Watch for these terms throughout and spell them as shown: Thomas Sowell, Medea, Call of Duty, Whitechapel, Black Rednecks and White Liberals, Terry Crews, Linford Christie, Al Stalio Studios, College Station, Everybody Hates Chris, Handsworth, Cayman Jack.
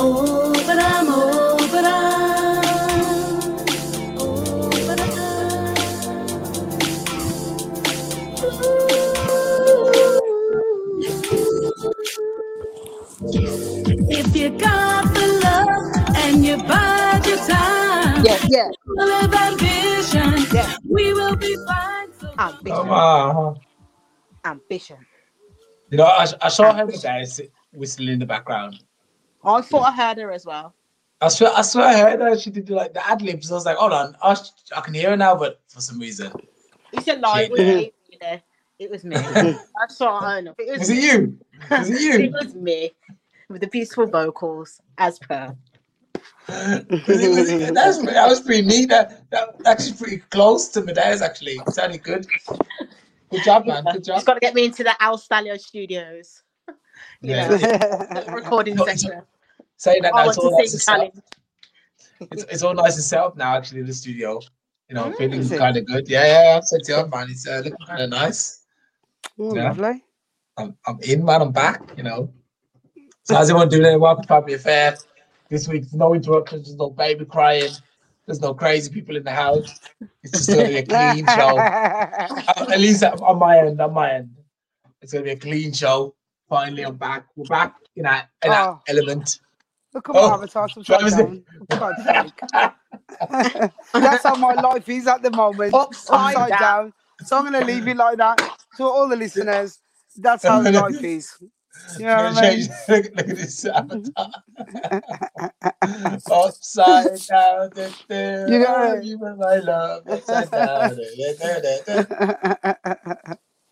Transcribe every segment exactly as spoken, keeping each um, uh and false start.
Oh, but I'm, oh, but I'm, oh, but I'm. If you got the love and you bide your time, yeah, yeah. Full of ambition, yeah. We will be fine. So ambition. Come on. Ambition. You know, I, I saw her guys whistling in the background. Oh, I thought yeah. I heard her as well. I swear, I swear, I heard her. She did like the ad libs. I was like, hold on, I, I can hear her now, but for some reason. It's a lie. It was me. I saw her. Enough. It was, was it you? Was it you? It was me with the beautiful vocals, as per. That was, that was pretty neat. That that actually pretty close to Medea's. Actually, it sounded good. Good job, man. Good job. It's got to get me into the Al Stalio Studios. You yeah. know, recording no, section. Saying that, that's all nice to it's, it's all nice to set up now, actually, in the studio. You know, mm, feeling kind of good. Yeah, yeah, I've set it up, man. It's uh, looking kind of nice. Ooh, yeah. Lovely. I'm, I'm in, man. I'm back, you know. So, how's everyone doing? Welcome to Family Affair. This week, no interruptions, there's no baby crying. There's no crazy people in the house. It's just going to be a clean show. At least on my end, on my end. It's going to be a clean show. Finally, I'm back. We're back in that, in that oh. element. Look at my oh. avatar. That That's how my life is at the moment. Upside, Upside down. down. So I'm going to leave it like that. To all the listeners, that's how life is. You know what I mean? Look, look at this avatar. Upside down, do, do, you know it. You were my love. Upside down, do, do,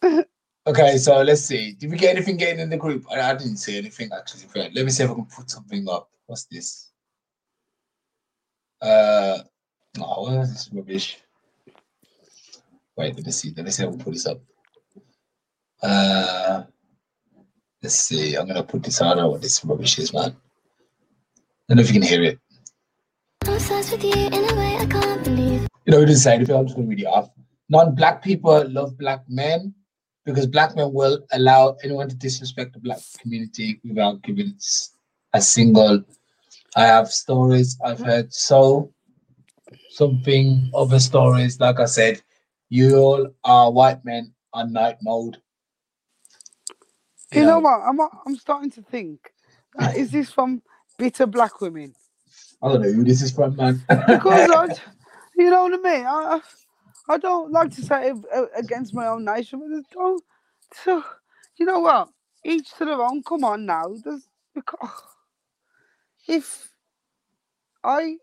do, do. Okay, so let's see. Did we get anything getting in the group? I, I didn't see anything actually. Let me see if I can put something up. What's this? Uh, oh, what is this rubbish? Wait, let me see. Let me see if I can put this up. Uh. Let's see, I'm going to put this out. I don't know what this rubbish is, man. I don't know if you can hear it. You know, we didn't say anything. I'm just going to read it off. Non-black people love black men because black men will allow anyone to disrespect the black community without giving it a single. I have stories. I've heard so something, other stories. Like I said, you all are white men on night mode. You know what? I'm I'm starting to think. Uh, is this from bitter black women? I don't know who this is from, man. Because I, you know what I mean. I I don't like to say it against my own nation, but I don't. So you know what? Each to their own. Come on now. There's, if I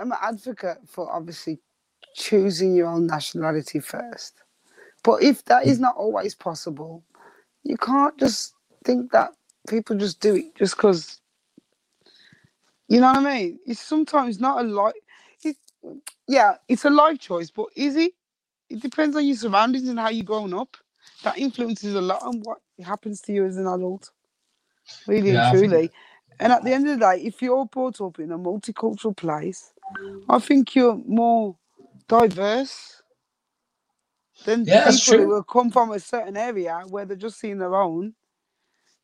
am an advocate for obviously choosing your own nationality first, but if that is not always possible. You can't just think that people just do it just because, you know what I mean? It's sometimes not a life, it, yeah, it's a life choice, but is it? It depends on your surroundings and how you've grown up. That influences a lot on what happens to you as an adult, really yeah, and truly. Think... And at the end of the day, if you're brought up in a multicultural place, I think you're more diverse. Then yeah, people who will come from a certain area where they're just seeing their own,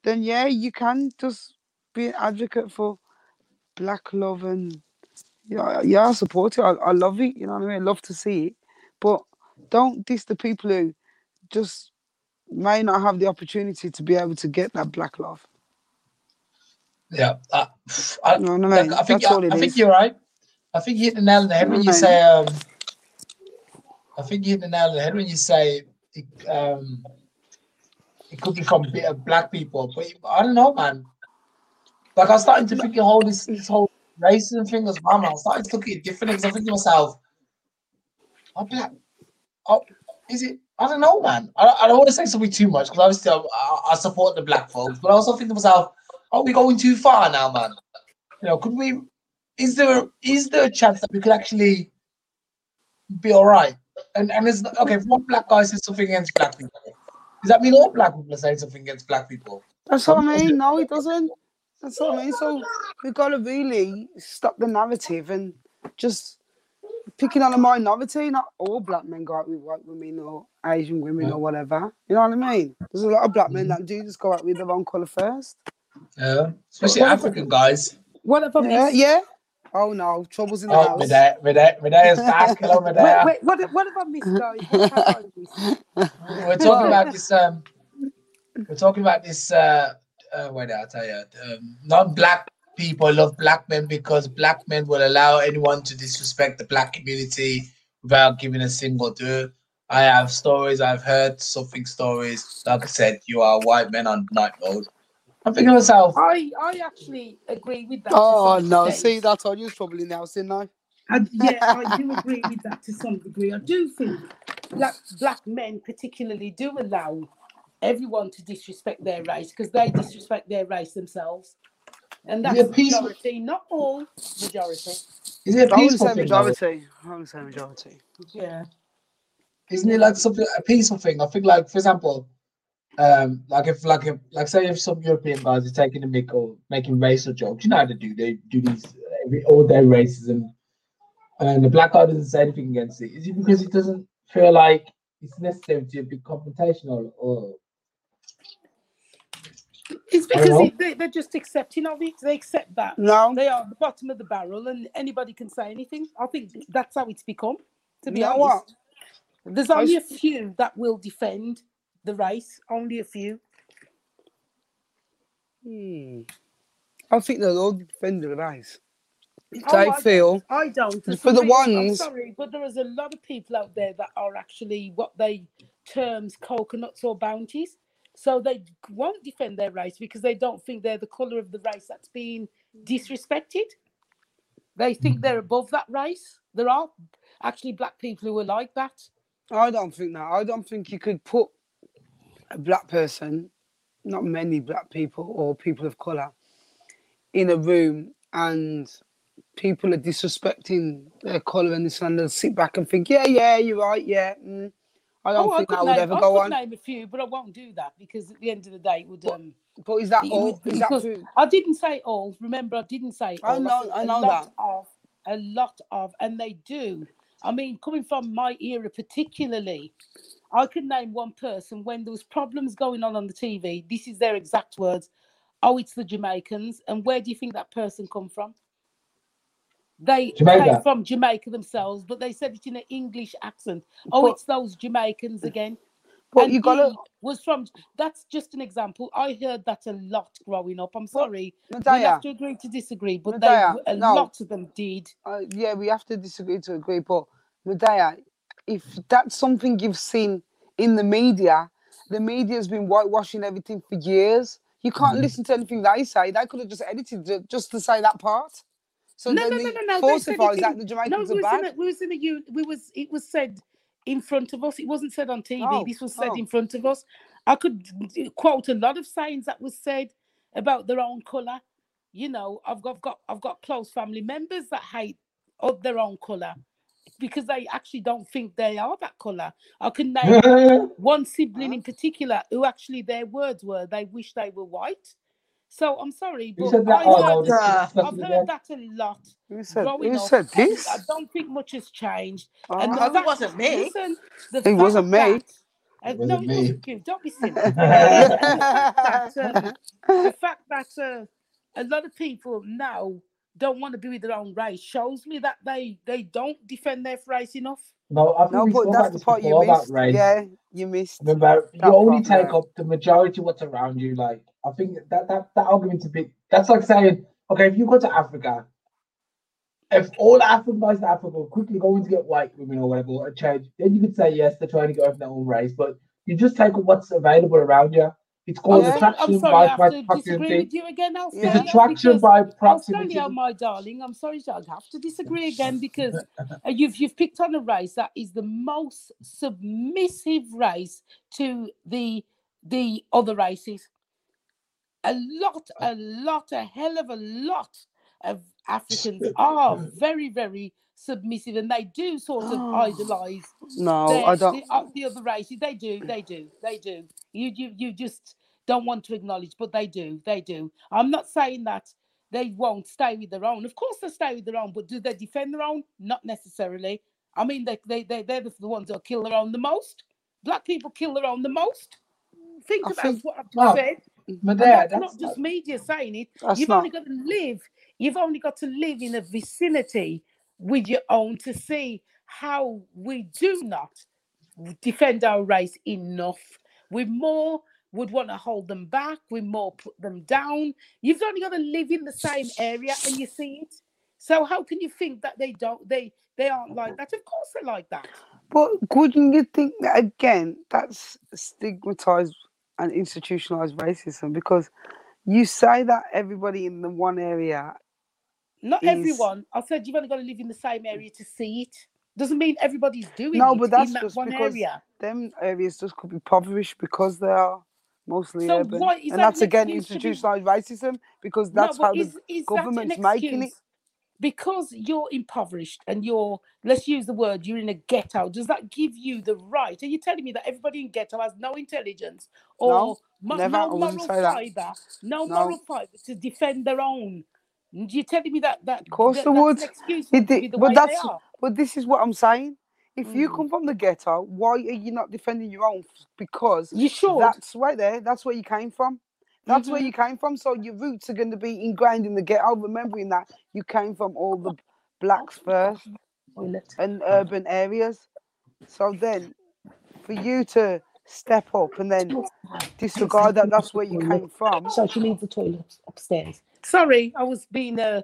then yeah, you can just be an advocate for black love and yeah, yeah, I support it. I, I love it. You know what I mean? I love to see it, but don't diss the people who just may not have the opportunity to be able to get that black love. Yeah, I, I, you know what I mean? I think, That's I, all it I is. think you're right. I think you hit the nail on the head when you say. Um, I think you hit the nail on the head when you say it, um, it could be from black people, but I don't know, man. Like, I'm starting to think the whole, this, this whole racism thing as well, man. I'm starting to look at it differently because I'm thinking to myself, I'm black. Oh, is it? I don't know, man. I, I don't want to say something too much because obviously I, I, I support the black folks, but I also think to myself, are we going too far now, man? You know, could we, is there, is there a chance that we could actually be all right? And and it's not, okay. If one black guy says something against black people, does that mean all black people are saying something against black people? That's what I mean. No, it doesn't. That's what I mean. So we've got to really stop the narrative and just picking on a minority. Not all black men go out with white women or Asian women yeah. or whatever. You know what I mean? There's a lot of black men that do just go out with their own colour first. Yeah. Especially what, African guys. One of them yeah, is... Yeah. Oh, no. Trouble's in the oh, house. Medea, Medea, Medea's back. Hello, Medea. Wait, wait. What, what have I missed, guys? We're talking about this... Um, we're talking about this... Uh, uh, wait, I'll tell you. Um, non-black people love black men because black men will allow anyone to disrespect the black community without giving a single do. I have stories. I've heard something stories. Like I said, you are white men on night mode. I'm thinking to myself. I, I actually agree with that. Oh, no. Today. See, that's all you're probably now, didn't I? I? Yeah, I do agree with that to some degree. I do think black, black men particularly do allow everyone to disrespect their race because they disrespect their race themselves. And that's the majority, peaceful? Not all majority. Is it a peaceful thing? Majority. I would say majority. Yeah. Isn't it like something a peaceful thing? I think, like for example, um, like if like if like say if some European guys are taking a mick or making racial jokes, you know how to do they do these every all day racism, and the black guy doesn't say anything against it. Is it because it doesn't feel like it's necessary to be confrontational or? It's because it, they, they're just accepting of it. They accept that. No, they are at the bottom of the barrel, and anybody can say anything. I think that's how it's become. To be you know honest. What? There's only a few that will defend the race. Only a few. Hmm. I think they'll all defend the race. Oh, I feel. I don't. For the reason, ones. I'm sorry, but there is a lot of people out there that are actually what they terms coconuts or bounties. So they won't defend their race because they don't think they're the colour of the race that's being disrespected. They think they're above that race. There are actually black people who are like that. I don't think that. I don't think you could put a black person, not many black people or people of colour, in a room and people are disrespecting their colour and this and they'll sit back and think, yeah, yeah, you're right, yeah. Mm. I don't oh, think I that name, would ever I go on. I could name a few, but I won't do that because at the end of the day it would... Um, but, but is that all? Would, is that true? I didn't say all. Remember, I didn't say all. I know, I know a lot that. Of, a lot of, and they do. I mean, coming from my era particularly, I could name one person when there was problems going on on the T V. This is their exact words. Oh, it's the Jamaicans. And where do you think that person come from? They Jamaica. Came from Jamaica themselves, but they said it in an English accent. Oh, but, it's those Jamaicans again. But and you got to... was from... That's just an example. I heard that a lot growing up. I'm sorry. Medea, we have to agree to disagree, but Medea, they, a no, lot of them did. Uh, yeah, we have to disagree to agree, but Medea, if that's something you've seen in the media, the media's been whitewashing everything for years. You can't mm. listen to anything they say. They could have just edited it just to say that part. So no, no, no, no, no. Falsifies that the Jamaicans no, we are bad. No, we was in a we was, we was it was said in front of us. It wasn't said on T V. Oh, this was said oh. in front of us. I could quote a lot of sayings that was said about their own colour. You know, I've got I've got I've got close family members that hate of their own colour because they actually don't think they are that colour. I can name one sibling in particular who actually their words were they wish they were white. So I'm sorry, but I've heard, that, I've heard that a lot. You said, you said this? I don't think much has changed. Oh, and that fact, wasn't me. Listen, it wasn't me. That, it wasn't uh, no, me. You, don't be silly. that, uh, the fact that uh, a lot of people now don't want to be with their own race shows me that they, they don't defend their race enough. No, I no, but that's the part you missed. Yeah, you missed. Remember, you only take up the majority of what's around you, like. I think that, that, that argument's a bit... That's like saying, okay, if you go to Africa, if all the African guys in Africa are quickly going to get white women or whatever, or change, then you could say, yes, they're trying to get over their own race, but you just take what's available around you. It's called yeah, attraction sorry, by, by proximity. You again, yeah. It's attraction by proximity. Australia, my darling, I'm sorry, I'll have to disagree again because you've you've picked on a race that is the most submissive race to the the other races. A lot, a lot, a hell of a lot of Africans are very, very submissive, and they do sort of oh, idolize. No, their, I don't. The, the other races, they do, they do, they do. You, you, you just don't want to acknowledge, but they do, they do. I'm not saying that they won't stay with their own. Of course, they stay with their own, but do they defend their own? Not necessarily. I mean, they, they, they they're the ones that kill their own the most. Black people kill their own the most. Think I about think, what I've well, said. But that, that's not just media saying it. You've not... only got to live. You've only got to live in a vicinity with your own to see how we do not defend our race enough. We more would want to hold them back. We more put them down. You've only got to live in the same area and you see it. So how can you think that they don't? They they aren't like that. Of course they're like that. But couldn't you think that again? That's stigmatized and institutionalized racism, because you say that everybody in the one area. Not is... everyone. I said you've only got to live in the same area to see it. Doesn't mean everybody's doing no, it but that's in that just one because area. Them areas just could be impoverished because they are mostly so urban. What, and that that's, an again, institutionalised be... racism, because that's no, how is, the is government's making it. Because you're impoverished and you're, let's use the word, you're in a ghetto, does that give you the right? Are you telling me that everybody in ghetto has no intelligence or no, never, no moral fibre, no, no moral fibre to defend their own? You're telling me that, that, of course that, the that's an excuse it, to be the but way that's, they are? But this is what I'm saying. If mm. you come from the ghetto, why are you not defending your own? Because you should. That's right there. That's where you came from. That's mm-hmm. where you came from. So your roots are going to be ingrained in the ghetto. Remembering that you came from all the blacks first and urban areas. So then for you to step up and then disregard that that's where you came from. So she needs the toilet upstairs. Sorry, I was being uh,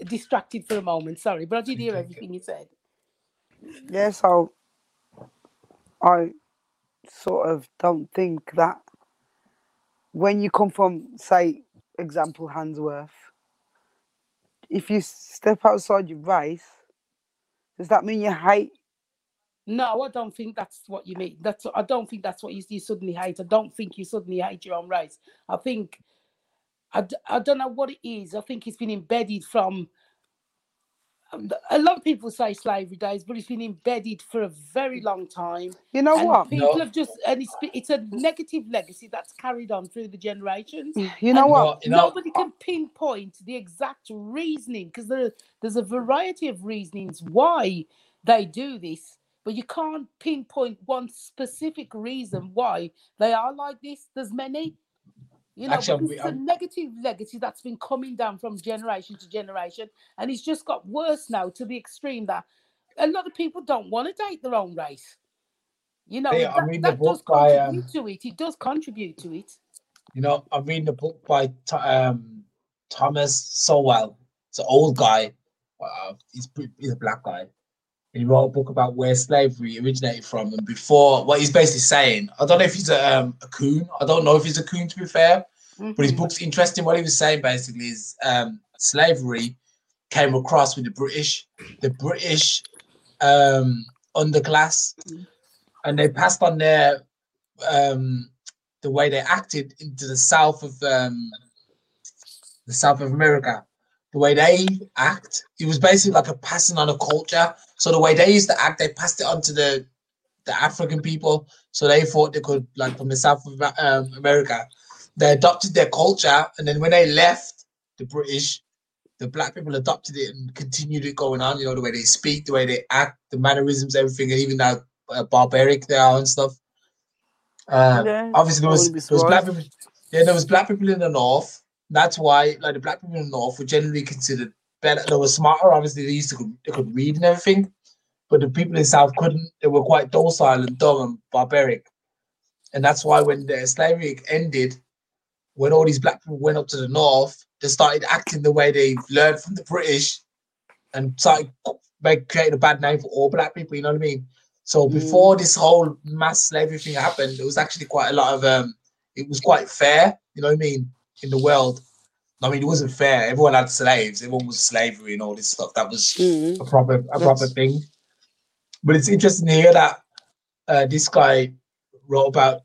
distracted for a moment. Sorry, but I did hear everything you said. Yeah, so I sort of don't think that when you come from, say, example, Handsworth, if you step outside your race, does that mean you hate? No, I don't think that's what you mean. That's I don't think that's what you, you suddenly hate. I don't think you suddenly hate your own race. I think, I, I don't know what it is. I think it's been embedded from, a lot of people say slavery days, but it's been embedded for a very long time. You know and what? People no. have just, and it's it's a negative legacy that's carried on through the generations. You know and what? Nobody no. can pinpoint the exact reasoning, because there, there's a variety of reasonings why they do this, but you can't pinpoint one specific reason why they are like this. There's many. You know, Actually, it's I'm, a negative legacy that's been coming down from generation to generation, and it's just got worse now to the extreme that a lot of people don't want to date their own race. You know, yeah, that, I mean, that does contribute by, um, to it. It does contribute to it. You know, I'm reading a book by um, Thomas Sowell. It's an old guy. Uh, he's, he's a black guy. And he wrote a book about where slavery originated from, and before, what he's basically saying, I don't know if he's a, um, a coon. I don't know if he's a coon, to be fair, mm-hmm. but his book's interesting. What he was saying basically is um, slavery came across with the British, the British um, underclass, mm-hmm. and they passed on their um, the way they acted into the south of um, the south of America. The way they act, it was basically like a passing on a culture. So the way they used to act, they passed it on to the, the African people. So they thought they could, like from the South of um, America, they adopted their culture. And then when they left the British, the black people adopted it and continued it going on. You know, the way they speak, the way they act, the mannerisms, everything, and even how uh, barbaric they are and stuff. Uh, yeah, obviously, there was, there was black people. Yeah, there was black people in the north. That's why, like, the black people in the north were generally considered better. They were smarter. Obviously, they used to could, they could read and everything, but the people in the south couldn't. They were quite docile and dumb and barbaric, and that's why when the slavery ended, when all these black people went up to the north, they started acting the way they learned from the British, and started make creating a bad name for all black people. You know what I mean? So before mm. this whole mass slavery thing happened, there was actually quite a lot of um, it was quite fair. You know what I mean? In the world, I mean, it wasn't fair. Everyone had slaves. Everyone was slavery and all this stuff. That was mm-hmm. a proper, a proper That's... thing. But it's interesting to hear that uh, this guy wrote about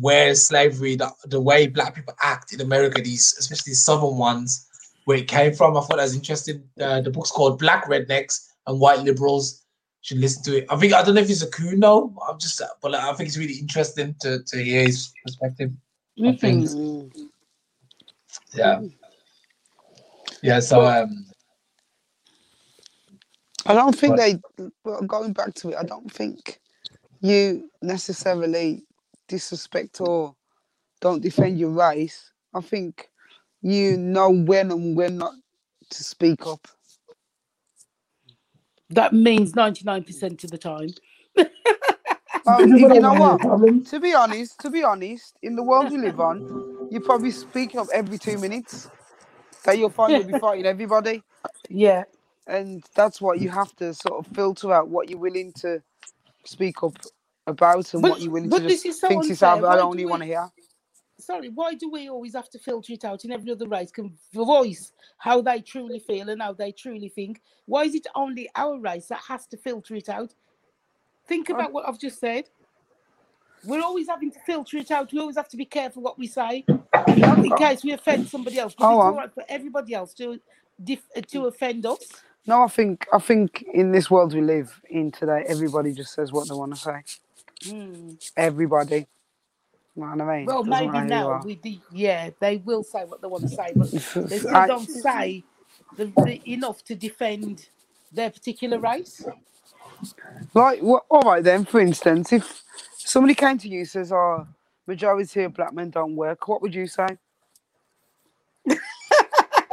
where slavery, the, the way black people act in America, these especially southern ones, where it came from. I thought that was interesting. Uh, the book's called Black Rednecks and White Liberals. You should listen to it. I think I don't know if he's a coon though. I'm just, but I think it's really interesting to, to hear his perspective mm-hmm. of things. Mm-hmm. Yeah. Yeah, so um I don't think but, they well, going back to it, I don't think you necessarily disrespect or don't defend your race I think you know when and when not to speak up. That means ninety-nine percent of the time. Um, you know what? To be honest, to be honest, in the world you live on, you probably speak up every two minutes. That you'll find you'll be fighting everybody. Yeah. And that's what you have to sort of filter out, what you're willing to speak up about and but, what you're willing to just is so think to yourself, I only want to hear. Sorry, why do we always have to filter it out in every other race can voice how they truly feel and how they truly think? Why is it only our race that has to filter it out? Think about oh. what I've just said. We're always having to filter it out. We always have to be careful what we say, not in case we offend somebody else. But oh, it's all right for everybody else to dif- to offend us. No, I think I think in this world we live in today, everybody just says what they want to say. Mm. Everybody. You know what I mean? Well, maybe now we do, yeah, they will say what they want to say, but they still I, don't say the, the, enough to defend their particular race. Like, well, all right then, for instance, if somebody came to you and says, oh, majority of black men don't work, what would you say?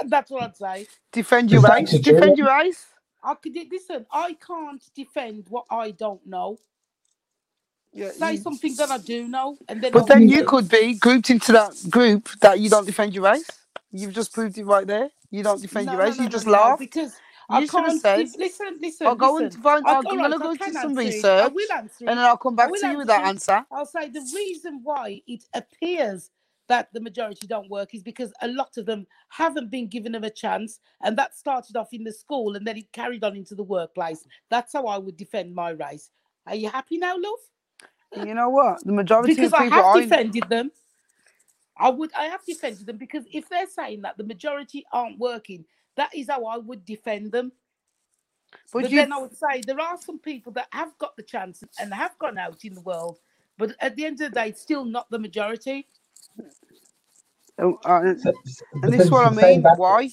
That's what I'd say. Defend your race. Defend your race. I could listen, I can't defend what I don't know. Yeah, say you, something that I do know, and then but then you could be grouped into that group that you don't defend your race. You've just proved it right there. You don't defend no, your race. No, no, you just no, laugh no, because you I can't say. Listen, listen. I'll go listen. and find. I'll, I'll right, go do some research. I will answer it. And then I'll come back to you with that it. answer. I'll say the reason why it appears that the majority don't work is because a lot of them haven't been given them a chance, and that started off in the school, and then it carried on into the workplace. That's how I would defend my race. Are you happy now, love? You know what? The majority because of people I have aren't... defended them. I would. I have defended them because if they're saying that the majority aren't working, that is how I would defend them. But, but you... then I would say there are some people that have got the chance and have gone out in the world, but at the end of the day, it's still not the majority. Oh, uh, so, and this is what I mean. Back, why?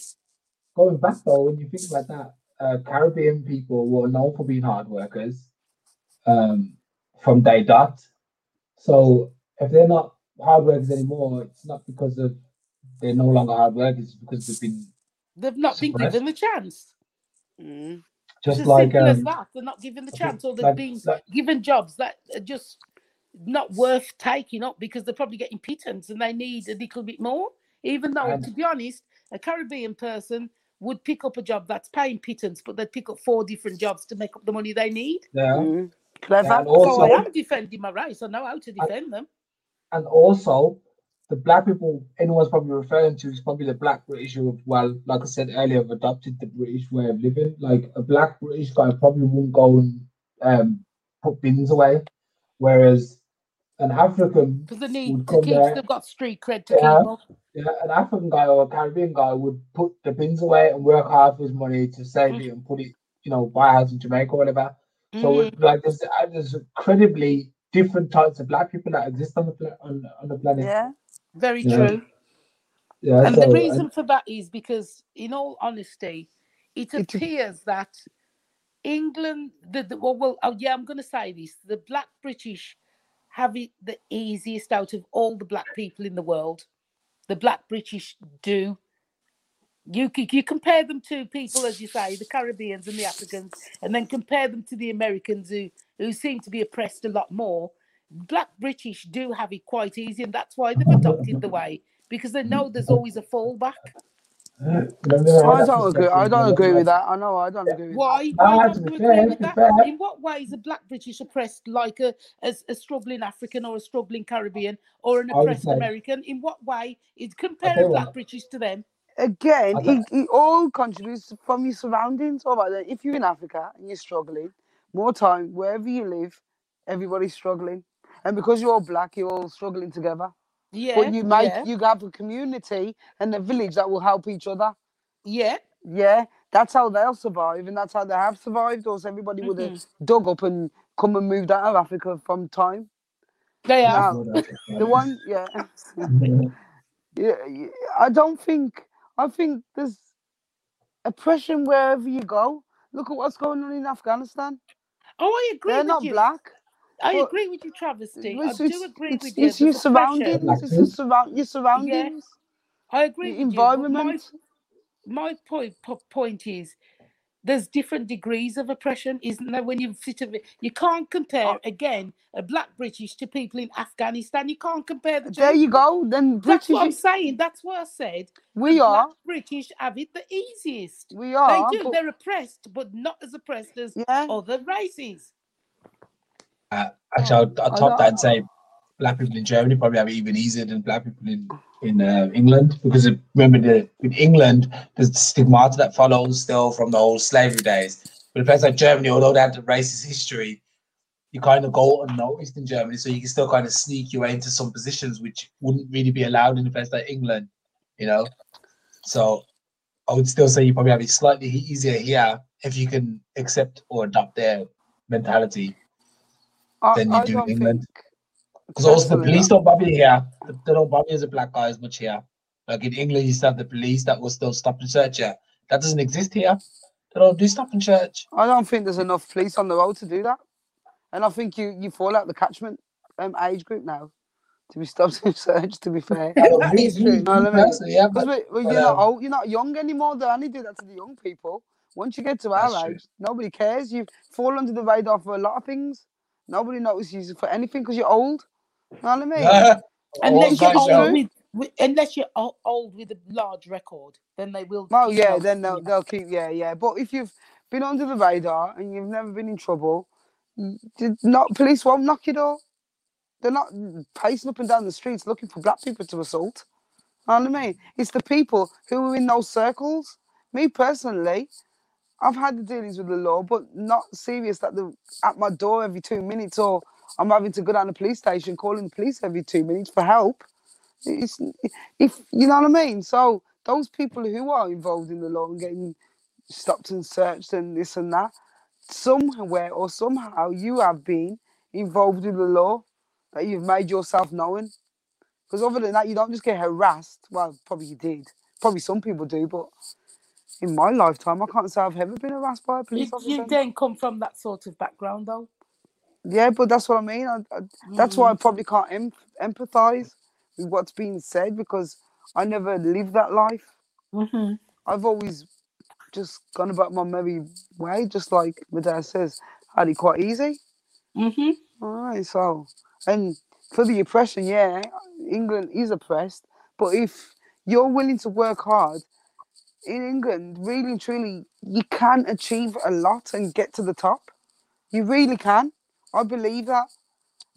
Going back though, when you think about that, uh, Caribbean people were known for being hard workers. Um. From day dot. So if they're not hard workers anymore, it's not because of they're no longer hard workers, it's because they've been they've not suppressed. been given the chance. Mm. Just it's like um, as that. They're not given the chance, or they've like, been like, given jobs that are just not worth taking up because they're probably getting pittance and they need a little bit more. Even though, and, to be honest, a Caribbean person would pick up a job that's paying pittance, but they'd pick up four different jobs to make up the money they need. Yeah. Mm. Clever. Also, so I am defending my rights. I know how to defend and, them. And also, the black people anyone's probably referring to is probably the black British who have, well, like I said earlier, have adopted the British way of living. Like a black British guy probably won't go and um, put bins away, whereas an African because they need to keep. There, they've got street cred to yeah, keep up. Yeah, an African guy or a Caribbean guy would put the bins away and work hard for his money to save mm. it and put it, you know, buy a house in Jamaica or whatever. So it, like there's, there's incredibly different types of black people that exist on the pla- on, on the planet. Yeah, very yeah. true. Yeah, and so, the reason I... for that is because, in all honesty, it, it appears that England, the, the well, well oh, yeah, I'm going to say this: the black British have it the easiest out of all the black people in the world. The black British do. You you compare them to people, as you say, the Caribbeans and the Africans, and then compare them to the Americans who, who seem to be oppressed a lot more. Black British do have it quite easy, and that's why they've adopted the way, because they know there's always a fallback. I don't agree. I don't agree with that. I know I don't agree with why? that. Why don't you agree with that? In what way is a black British oppressed like a, as a struggling African or a struggling Caribbean or an oppressed American? In what way is comparing black British to them? Again, it, it all contributes from your surroundings. All right, then, if you're in Africa and you're struggling, more time, wherever you live, everybody's struggling. And because you're all black, you're all struggling together. Yeah. But you make, yeah. you have a community and a village that will help each other. Yeah. Yeah. That's how they'll survive, and that's how they have survived. Or everybody mm-hmm. would have dug up and come and moved out of Africa from time. They are. Now, the one, yeah. yeah. I don't think... I think there's oppression wherever you go. Look at what's going on in Afghanistan. Oh, I agree They're with you. They're not black. I agree with you, Travesty. I do agree with you. It's your surroundings. It's your surroundings. I agree. The with environment. You. My, my point, point is, there's different degrees of oppression, isn't there? When you sit of it, you can't compare again a black British to people in Afghanistan. You can't compare the. Two. There you go. Then British. That's what I'm saying. That's what I said. We the are black British have it the easiest. We are. They do. But... They're oppressed, but not as oppressed as yeah. other races. Uh, actually, I'll, I'll top that and say black people in Germany probably have it even easier than black people in. in uh, England, because it, remember the, in England there's the stigmata that follows still from the old slavery days. But a place like Germany, although they had the racist history, you kind of go unnoticed in Germany, so you can still kind of sneak your way into some positions which wouldn't really be allowed in a place like England, you know. So I would still say you probably have it slightly easier here if you can accept or adopt their mentality I, than you I do in England. Think- Because also the police don't bother you here. They don't bother you as a black guy as much here. Like in England, you still have the police that will still stop and search you. That doesn't exist here. They don't do stop and search. I don't think there's enough police on the road to do that. And I think you, you fall out the catchment um, age group now to be stopped and searched, to be fair. That is true. You know what I mean? Yeah, but, we, well, you're, but, not um, old, you're not young anymore. They only do that to the young people. Once you get to our age, true. Nobody cares. You fall under the radar for a lot of things. Nobody notices you for anything because you're old. You know what I mean? Yeah. Unless, you're old with, with, unless you're old with a large record, then they will. Oh, yeah, know, then they'll, they'll keep, yeah, yeah. But if you've been under the radar and you've never been in trouble, not police won't knock your door. They're not pacing up and down the streets looking for black people to assault. You know what I mean? It's the people who are in those circles. Me personally, I've had the dealings with the law, but not serious that they're at my door every two minutes or I'm having to go down to the police station calling the police every two minutes for help. It's, if you know what I mean? So those people who are involved in the law and getting stopped and searched and this and that, somewhere or somehow you have been involved in the law, that you've made yourself known. Because other than that, you don't just get harassed. Well, probably you did. Probably some people do, but... In my lifetime, I can't say I've ever been harassed by a police officer. You didn't come from that sort of background, though. Yeah, but that's what I mean. I, I, that's why I probably can't em- empathise with what's being said, because I never lived that life. Mm-hmm. I've always just gone about my merry way, just like Medea says, had it quite easy. Mm-hmm. All right, so... And for the oppression, yeah, England is oppressed, but if you're willing to work hard... In England, really and truly, you can achieve a lot and get to the top. You really can. I believe that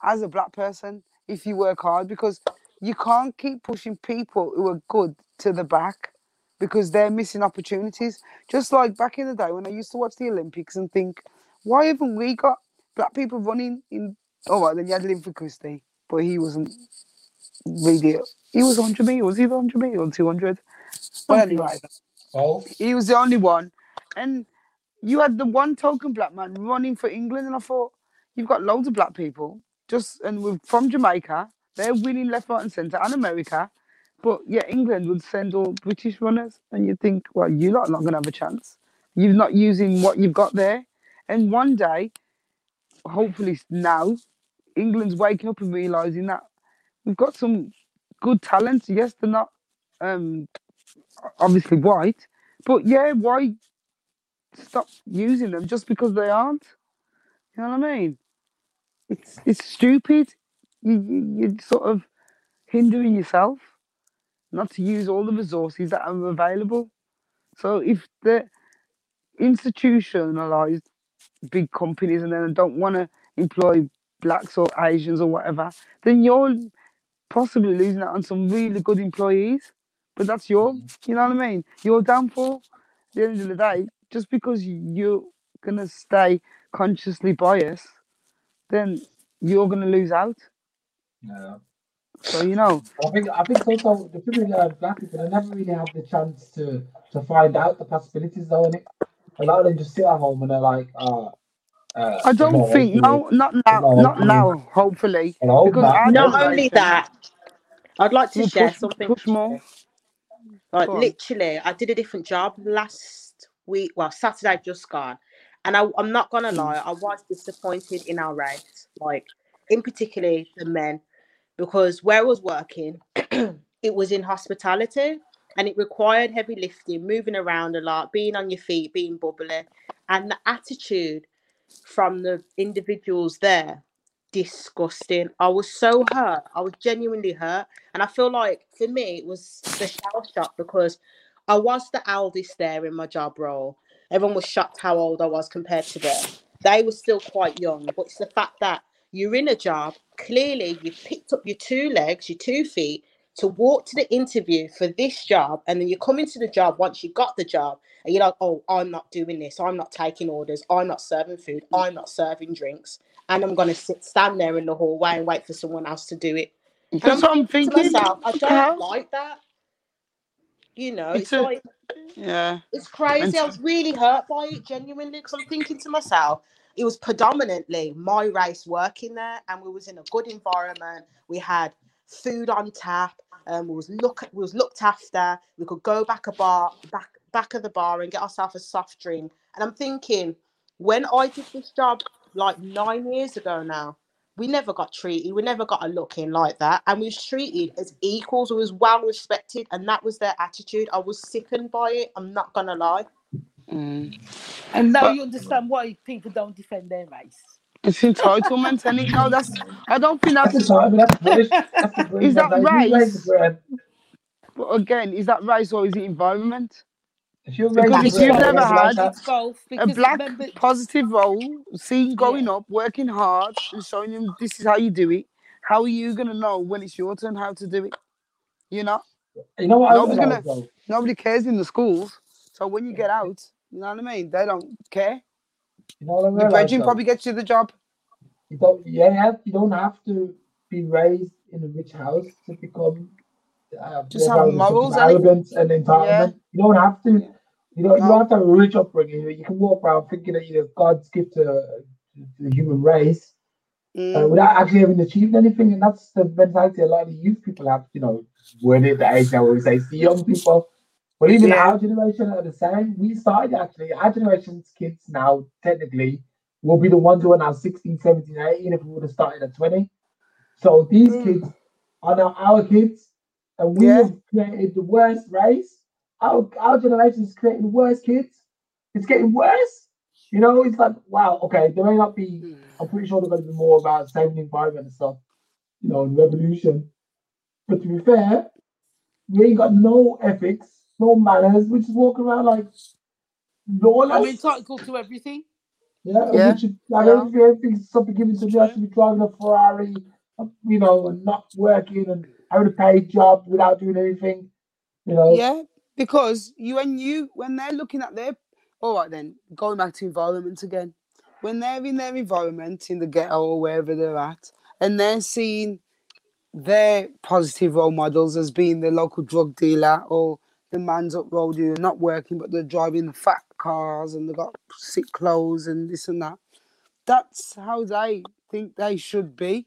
as a black person, if you work hard, because you can't keep pushing people who are good to the back because they're missing opportunities. Just like back in the day when I used to watch the Olympics and think, why haven't we got black people running in... All right, then you had Linford Christie, but he wasn't really... He was one hundred metres, was he one hundred metres or two hundred? Well, anyway... Oh. He was the only one, and you had the one token black man running for England. And I thought, you've got loads of black people, just and we're from Jamaica, they're winning left, right, and centre, and America. But yeah, England would send all British runners, and you think, well, you lot are not going to have a chance. You're not using what you've got there. And one day, hopefully now, England's waking up and realising that we've got some good talent. Yes, they're not. Um, obviously white, but yeah, why stop using them just because they aren't? You know what I mean? It's it's stupid. You, you, you're sort of hindering yourself not to use all the resources that are available. So if the institutionalised big companies and then don't want to employ blacks or Asians or whatever, then you're possibly losing out on some really good employees. But that's your, you know what I mean? Your downfall at the end of the day, just because you're going to stay consciously biased, then you're going to lose out. Yeah. So, you know. I think, I think also the people that are black people, they never really have the chance to, to find out the possibilities, though, innit? A lot of them just sit at home and they're like, oh. Uh, I don't you know, think, no, not now, no, not now, hopefully. Hello, not only that, I'd like to share push, something. Push more. Like literally, I did a different job last week. Well, Saturday just gone, and I, I'm not gonna lie, I was disappointed in our race, like in particular the men, because where I was working, it was in hospitality, and it required heavy lifting, moving around a lot, being on your feet, being bubbly. And the attitude from the individuals there, disgusting. I was so hurt. I was genuinely hurt. And I feel like, for me, it was the shell shock, because I was the eldest there in my job role. Everyone was shocked how old I was compared to them. They were still quite young. But it's the fact that you're in a job, clearly you picked up your two legs, your two feet, to walk to the interview for this job, and then you come into the job once you got the job, and you're like, oh, I'm not doing this, I'm not taking orders, I'm not serving food, I'm not serving drinks, and I'm going to sit stand there in the hallway and wait for someone else to do it. And that's I'm what I'm thinking. To myself, I don't yeah. like that. You know, it's, it's a, like, yeah, it's crazy. I was really hurt by it, genuinely, because I'm thinking to myself, it was predominantly my race working there, and we was in a good environment. We had food on tap. Um, we was look we was looked after. We could go back a bar, back back of the bar, and get ourselves a soft drink. And I'm thinking, when I did this job like nine years ago now, we never got treated. We never got a look in like that, and we was treated as equals. We was well respected, and that was their attitude. I was sickened by it. I'm not gonna lie. Mm. And now but, you understand why people don't defend their race. It's entitlement, and it, no, that's. I don't think that's. that's, a, that's, British, that's British, is that race? race but again, is that race or is it environment? If you're because if you've never had a black remember, positive role, seen going yeah. up, working hard, and showing them this is how you do it, how are you gonna know when it's your turn how to do it? You know. You know what? Nobody's gonna, about, nobody cares in the schools, so when you get out, you know what I mean. They don't care. You know what I mean? Regime probably gets you the job. You don't, yeah, you don't have to be raised in a rich house to become uh, just have morals and arrogance and entitlement. Yeah. You don't have to. You don't. No. You don't have to have a rich upbringing. You can walk around thinking that you know God's gift to the human race mm. uh, without actually having achieved anything, and that's the mentality a lot of youth people have. You know, we're at the age now where we say the young people. But even yeah. our generation are the same. We started actually, our generation's kids now, technically, will be the ones who are now sixteen, seventeen, eighteen if we would have started at twenty. So these mm. kids are now our kids, and we yeah. have created the worst race. Our, our generation is creating worse kids. It's getting worse. You know, it's like, wow, okay, there may not be, mm. I'm pretty sure there's going to be more about saving the environment and stuff, you know, and revolution. But to be fair, we ain't got no ethics. No manners, we just walk around like lawless. I'm entitled to everything. Yeah, yeah. Should, like yeah. everything, everything's something given to you. I should be driving a Ferrari, you know, and not working and having a paid job without doing anything, you know. Yeah, because you when you when they're looking at their all right then going back to environment again, when they're in their environment in the ghetto or wherever they're at, and they're seeing their positive role models as being the local drug dealer or the man's up road, you're not working, but they're driving fat cars and they've got sick clothes and this and that. That's how they think they should be,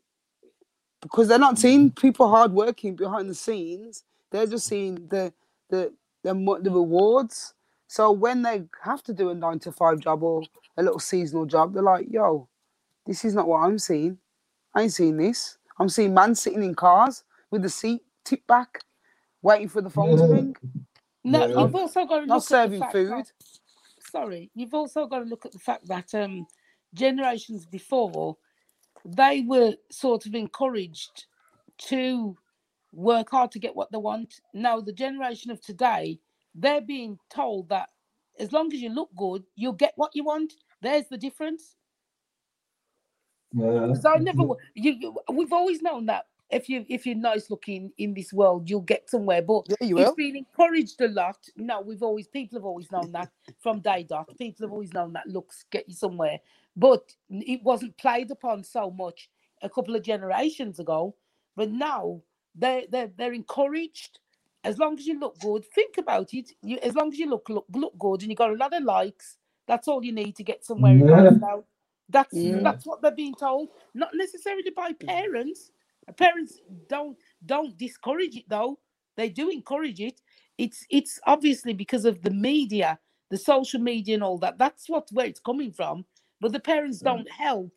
because they're not seeing people hard working behind the scenes. They're just seeing the the the, the rewards. So when they have to do a nine to five job or a little seasonal job, they're like, "Yo, this is not what I'm seeing. I ain't seeing this. I'm seeing man sitting in cars with the seat tipped back, waiting for the phone to ring." No, yeah. you've also got to not look serving at the fact food. That, sorry, you've also got to look at the fact that um, generations before, they were sort of encouraged to work hard to get what they want. Now, the generation of today, they're being told that as long as you look good, you'll get what you want. There's the difference. Yeah. So I never, you, you, we've always known that. If you if you're nice looking in this world, you'll get somewhere. But yeah, you it's been encouraged a lot. No, we've always people have always known that from day dot. People have always known that looks get you somewhere. But it wasn't played upon so much a couple of generations ago. But now they they they're encouraged. As long as you look good, think about it. You as long as you look look look good and you got a lot of likes, that's all you need to get somewhere. Yeah. In now. That's yeah. that's what they're being told. Not necessarily by parents. Parents don't don't discourage it though. They do encourage it. It's it's obviously because of the media, the social media and all that. That's what where it's coming from. But the parents don't help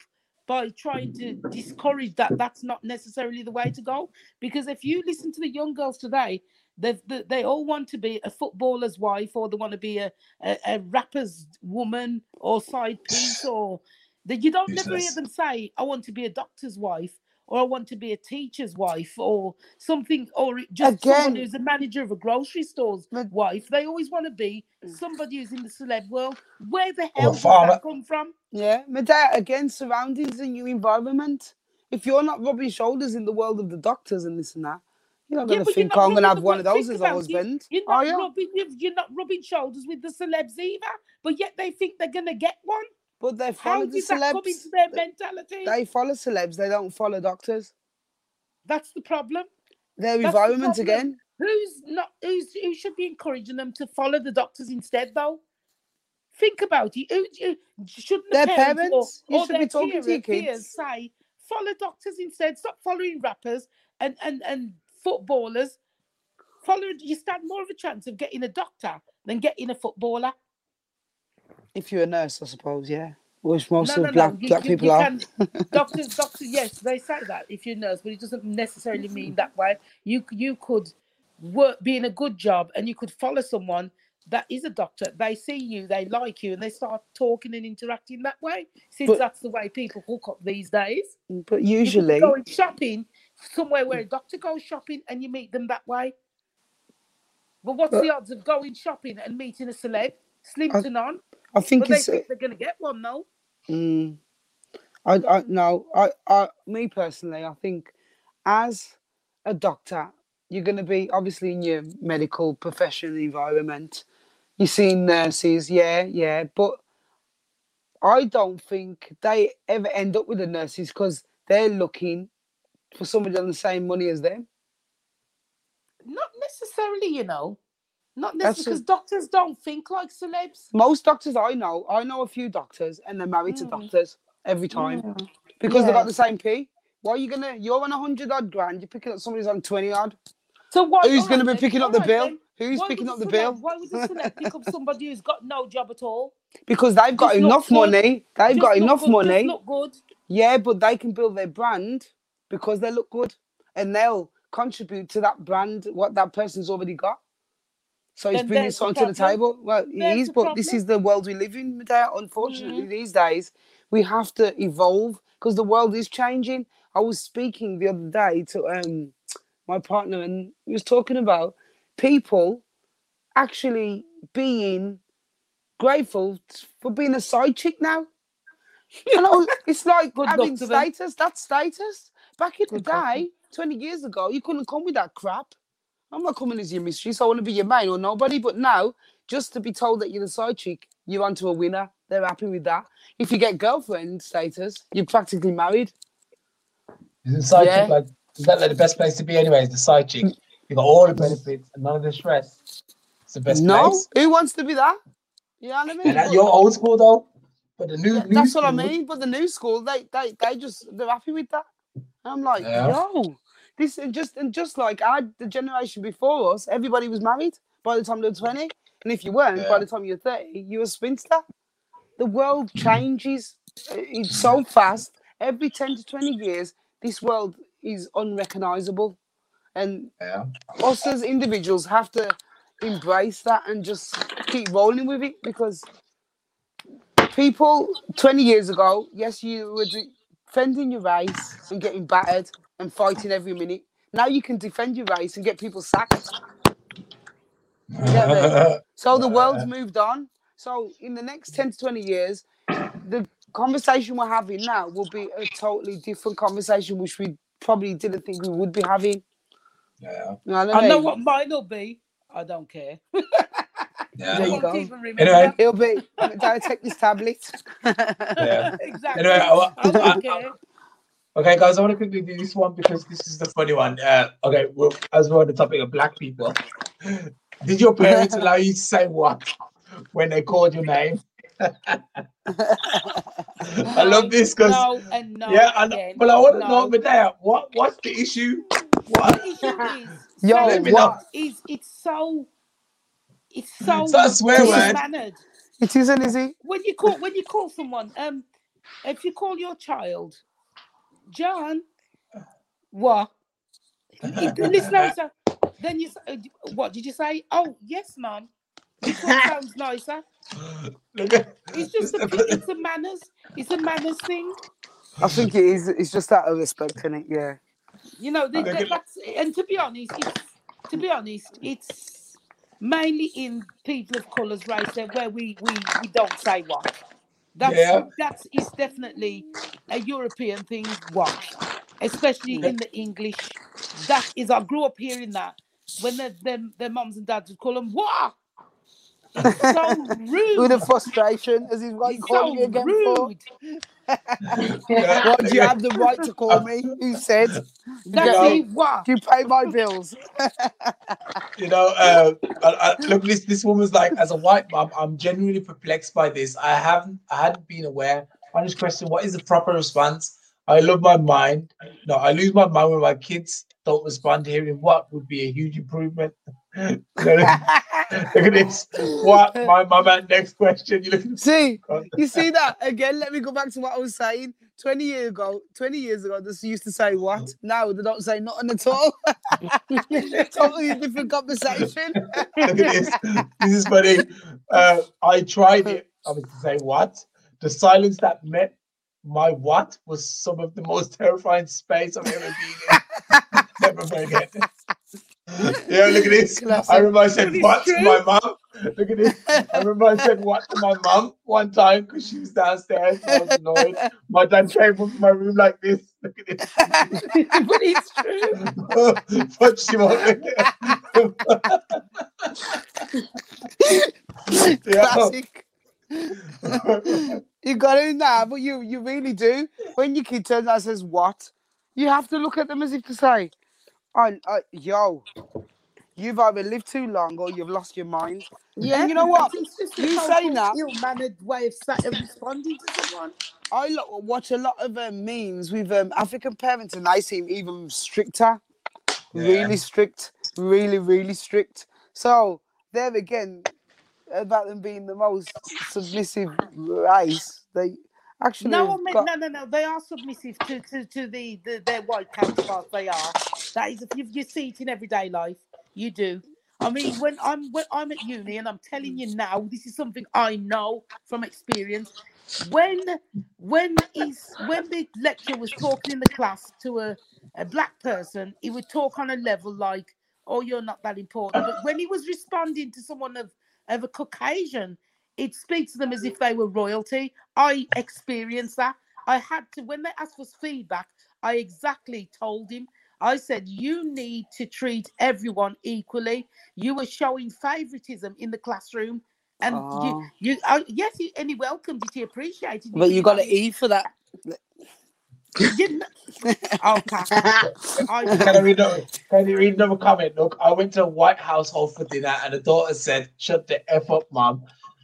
by trying to discourage that that's not necessarily the way to go. Because if you listen to the young girls today, they they all want to be a footballer's wife, or they want to be a, a, a rapper's woman or side piece, or that you don't never hear them say, I want to be a doctor's wife, or I want to be a teacher's wife, or something, or just Again. someone who's a manager of a grocery store's but, wife. They always want to be somebody who's in the celeb world. Where the hell does that come from? Yeah, Medea, again, surroundings and your environment. If you're not rubbing shoulders in the world of the doctors and this and that, you're not yeah, going to think, oh, I'm going to have one of those as a husband. You're, you're, not oh, yeah. rubbing, you're, you're not rubbing shoulders with the celebs either, but yet they think they're going to get one. But they follow How the does celebs. That come into their mentality? They follow celebs. They don't follow doctors. That's the problem. Their That's environment the problem. again. Who's not? Who's who should be encouraging them to follow the doctors instead? Though, think about it. Who, who shouldn't their the parents, parents or, or you should be talking to your kids? Say follow doctors instead. Stop following rappers and and and footballers. Follow. You stand more of a chance of getting a doctor than getting a footballer. If you're a nurse, I suppose, yeah. Which most no, no, of black, no. you, black you, people you are. Doctors, doctors, yes, they say that if you're a nurse, but it doesn't necessarily mean that way. You you could work, be in a good job, and you could follow someone that is a doctor. They see you, they like you, and they start talking and interacting that way. Since but, that's the way people hook up these days. But usually, going shopping somewhere where a doctor goes shopping, and you meet them that way. But what's but, the odds of going shopping and meeting a celeb? Slim to none. I think but it's. They think they're gonna get one though. Mm, I, I no, I, I, me personally, I think as a doctor, you're gonna be obviously in your medical professional environment. You're seeing nurses, yeah, yeah, but I don't think they ever end up with the nurses because they're looking for somebody on the same money as them. Not necessarily, you know. Not necessarily, because doctors don't think like celebs. Most doctors I know, I know a few doctors, and they're married mm. to doctors every time mm. because yeah. they've got the same pay. Why are you gonna? You're on a hundred odd grand. You're picking up somebody's on twenty odd. So why? Who's gonna be picking up the bill? Who's picking up the bill? Why would a celeb pick up somebody who's got no job at all? Because they've got enough money. They've got enough money. Just look good. Yeah, but they can build their brand because they look good, and they'll contribute to that brand what that person's already got. So he's bringing something to the table. Well, he is, but this is the world we live in, Medea. Unfortunately, mm-hmm. these days, we have to evolve because the world is changing. I was speaking the other day to um, my partner, and he was talking about people actually being grateful for being a side chick now. And I was, it's like having status. That's status. Back in the day, twenty years ago, you couldn't come with that crap. I'm not coming as your mistress. I want to be your mate or nobody. But now, just to be told that you're the side chick, you're onto a winner. They're happy with that. If you get girlfriend status, you're practically married. Isn't side yeah. chick like, is that like the best place to be anyway? Is the side chick? You got all the benefits and none of the stress. It's the best no. place. No, who wants to be that? You know what I mean? You're old school though, but the new. Yeah, new that's school. What I mean. But the new school, they they they just they're happy with that. And I'm like, yeah. no. This and just and just like I, the generation before us, everybody was married by the time they were twenty, and if you weren't, yeah. by the time you were thirty, you were a spinster. The world changes it's so fast. Every ten to twenty years, this world is unrecognisable, and yeah. us as individuals have to embrace that and just keep rolling with it because people twenty years ago, yes, you were defending your race and getting battered. And fighting every minute. Now you can defend your race and get people sacked. Yeah, so the world's moved on. So in the next ten to twenty years, the conversation we're having now will be a totally different conversation, which we probably didn't think we would be having. Yeah, you know what I mean? I know what mine will be. I don't care. Yeah. There you go. Anyway, it'll be. I'll take this tablet. Yeah, exactly. Anyway, I, I don't care. Okay, guys, I want to quickly do this one because this is the funny one. Uh, okay, well, as we're on the topic of black people, did your parents allow you to say what when they called your name? I love this because... No and no yeah, I, again. But I want to no. know, Medea, what, what's the issue? What? The issue is, Yo, so let me what? Know. Is, it's so... It's so... It's not a swear word. Mannered. It isn't, is it? When you call, when you call someone... um. If you call your child John, what? If the listener is a, then you say, what did you say? Oh, yes, mum. It sounds nicer. It's just a, it's a manners. It's a manners thing. I think it is. It's just out of respect, isn't it? Yeah. You know, they, they, that's, and to be honest, it's, to be honest, it's mainly in people of colours race where we, we, we don't say what. That's yeah. that's it's definitely a European thing. What, especially yeah. in the English. That is, I grew up hearing that when their their mums and dads would call them what. It's so rude. With a frustration, as he's like calling so you again rude. For. What, do you have the right to call me? Who said? That's what? Do you pay my bills? You know, uh, I, I, look, this this woman's like, as a white mom, I'm genuinely perplexed by this. I haven't, I hadn't been aware. Honest question: what is the proper response? I love my mind. No, I lose my mind when my kids don't respond to hearing what would be a huge improvement. Look at this. What? My, my man, next question. You looking see, you see that? Again, let me go back to what I was saying. twenty years ago, twenty years ago, they used to say what? Now they don't say nothing at all. Totally different conversation. Look at this. This is funny. Uh, I tried it. I was to say what? The silence that met my what was some of the most terrifying space I've ever been in. Never forget. Yeah, look at this. Classic. I remember I said what to my mum. Look at this. I remember I said what to my mum one time because she was downstairs. I was annoyed. My dad came from my room like this. Look at this. But it's true. But she won't. Classic. You got it in there, but you, you really do. When your kid turns out and says what, you have to look at them as if to say, I, I, yo, you've either lived too long or you've lost your mind. Yeah, and you know what? It's just you saying that ill-mannered way of responding to someone. I lo- watch a lot of uh, memes with um, African parents, and they seem even stricter, yeah. really strict, really, really strict. So there again, about them being the most submissive race, they. Actually, no, I mean, got... no, no, no. They are submissive to, to, to the, the their white counterparts. They are. That is, you, you see it in everyday life. You do. I mean, when I'm when I'm at uni, and I'm telling you now, this is something I know from experience. When when is when the lecturer was talking in the class to a, a black person, he would talk on a level like, "Oh, you're not that important." But when he was responding to someone of of a Caucasian, it speaks to them as if they were royalty. I experienced that. I had to, when they asked for feedback, I exactly told him, I said, you need to treat everyone equally. You were showing favoritism in the classroom. And oh. you, you uh, yes, he, and he welcomed it, he appreciated it. But you got an E for that. Didn't okay. I, can I read another, can you read another comment? Look, I went to a white household for dinner and the daughter said, shut the F up, mum.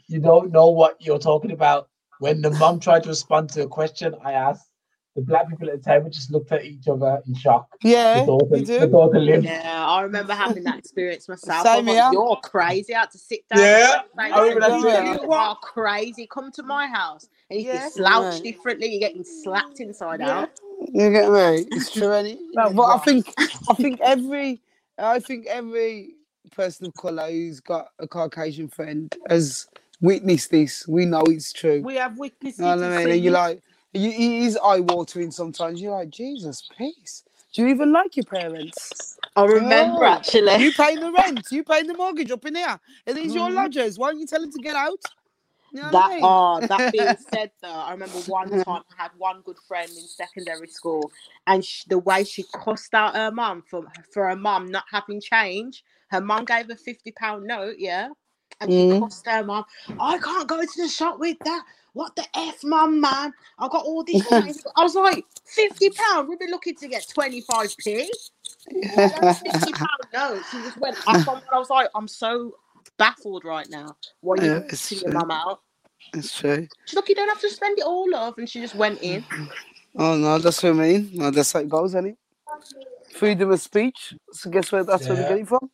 You don't know what you're talking about. When the mum tried to respond to a question I asked, the black people at the table just looked at each other in shock. Yeah, the daughter, you do. The daughter lived. Yeah, I remember having that experience myself. Same here. Like, you're crazy. I had to sit down. Yeah, and I remember that too. You are crazy. Come to my house. And if yeah. you slouch right. differently, you're getting slapped inside yeah. out. You get me? It's true, isn't it? But right. I think, I think every, I think every person of colour who's got a Caucasian friend has witness this. We know it's true. We have witnessed it. You know what I mean? You're like, you, it is eye-watering sometimes. You're like, Jesus, peace. Do you even like your parents? I remember, oh, actually. You pay the rent. You pay the mortgage up in here. And these mm. your lodgers. Why don't you tell them to get out? You know that, I mean? oh, that being said, though, I remember one time I had one good friend in secondary school, and she, the way she cussed out her mum for, for her mum not having change, her mum gave her fifty pound note, yeah? And mm. she cost her mum, I can't go to the shop with that. What the F, mum, man? I got all these things. I was like, fifty pounds, we've been looking to get twenty-five p. fifty pound notes. She just went up on me. I was like, I'm so baffled right now. Why are you yeah, see your mum out? It's true. She's like, you don't have to spend it all, love. And she just went in. Oh, no, that's what I mean. No, that's how it goes, isn't it? Freedom of speech. So guess where that's yeah. where we get it from?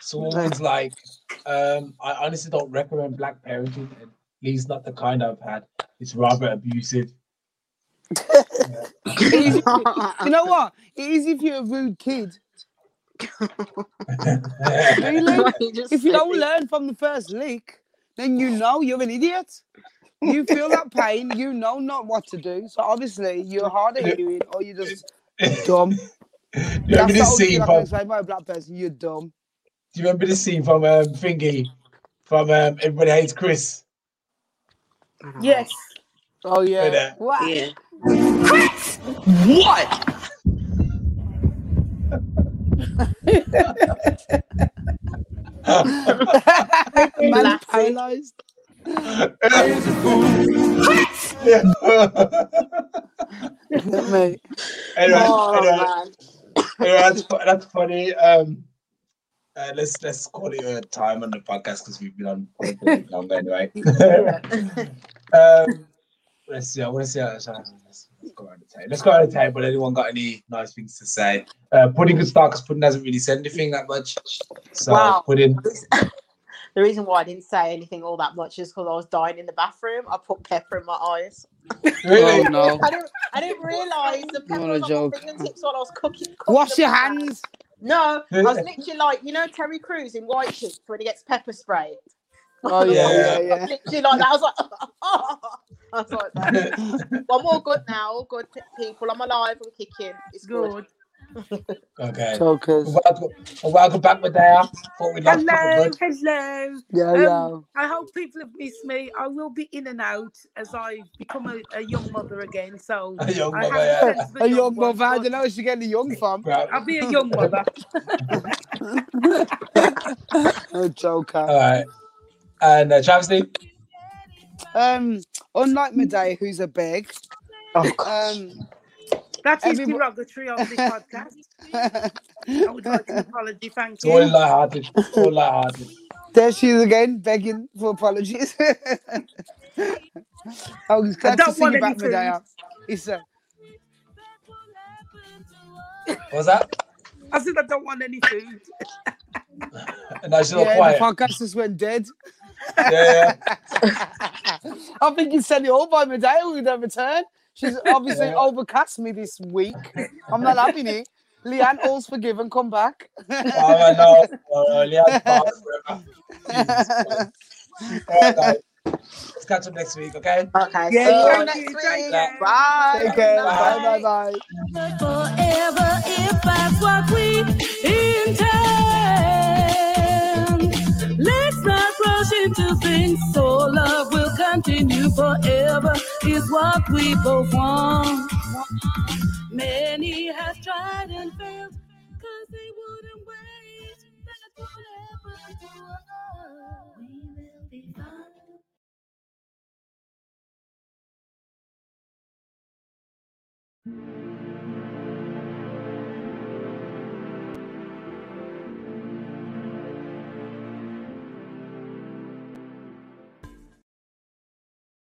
So it's like, um, I honestly don't recommend black parenting, at least not the kind I've had. it's rather abusive. Yeah. you, you know what? It is if you're a rude kid. Really? If you don't learn from the first leak, then you know you're an idiot. You feel that pain. You know not what to do. So obviously you're hard at doing, or you're just dumb. You remember the scene like from say, my black person, you're dumb. Do you remember the scene from um, Thingy from um, Everybody Hates Chris? Yes. Oh yeah. And, uh, wow. Yeah. Chris, what? Man paralyzed. Chris. Anyway, oh, anyway, anyway, that's, that's funny. Um, uh, let's let's call it a time on the podcast because we've been on for pretty long anyway. um, let's see. I want to see. How, sorry, let's, let's go around the table. Let's go around the table. Anyone got any nice things to say? Uh, Pudding could start because Pudding hasn't really said anything that much. So wow. Pudding. The reason why I didn't say anything all that much is because I was dying in the bathroom. I put pepper in my eyes. Really? Oh, no. I didn't, I didn't realise the pepper was on my fingertips while I was cooking. cooking Wash your back. hands. No, I was literally like, you know Terry Crews in Whitechapel when he gets pepper sprayed? Oh, yeah, yeah, yeah. I was literally like that. I was like, oh. I was like that. Well, I'm all good now. All good, people. I'm alive. I'm kicking. It's good. Okay. Talkers. Welcome, welcome back, Medea. Hello, hello. Yeah, um, yeah. I hope people have missed me. I will be in and out as I become a, a young mother again. So a young mother. Yeah. A young, young mother. One, I don't know if you get a young from. I'll be a young mother. No joker. All right. And uh, Travesty. Um, unlike Medea, who's a big. Oh gosh. Um, That is Everybody... derogatory on this podcast. I would like an apology, thank you. All lighthearted. All lighthearted. There she is again, begging for apologies. I was glad I to see you back, Medea. Yes, sir. What was that? I said I don't want any food. And I said, yeah, all quiet. The podcast just went dead. Yeah, yeah. I think you said it all by Medea, we'd never return. She's obviously yeah. overcast me this week. I'm not having it. Leanne, all's forgiven. Come back. Oh, no. Uh, Leanne's forever. Right, let's catch up next week, okay? Okay. Yeah, so, you next week. Bye. Bye. Bye. Bye. Bye. Forever if that's what we intend. Let's not rush into things. So love will continue forever is what we both want. Many have tried and failed because they wouldn't wait. That's whatever to us. We will be fine. Mm-hmm.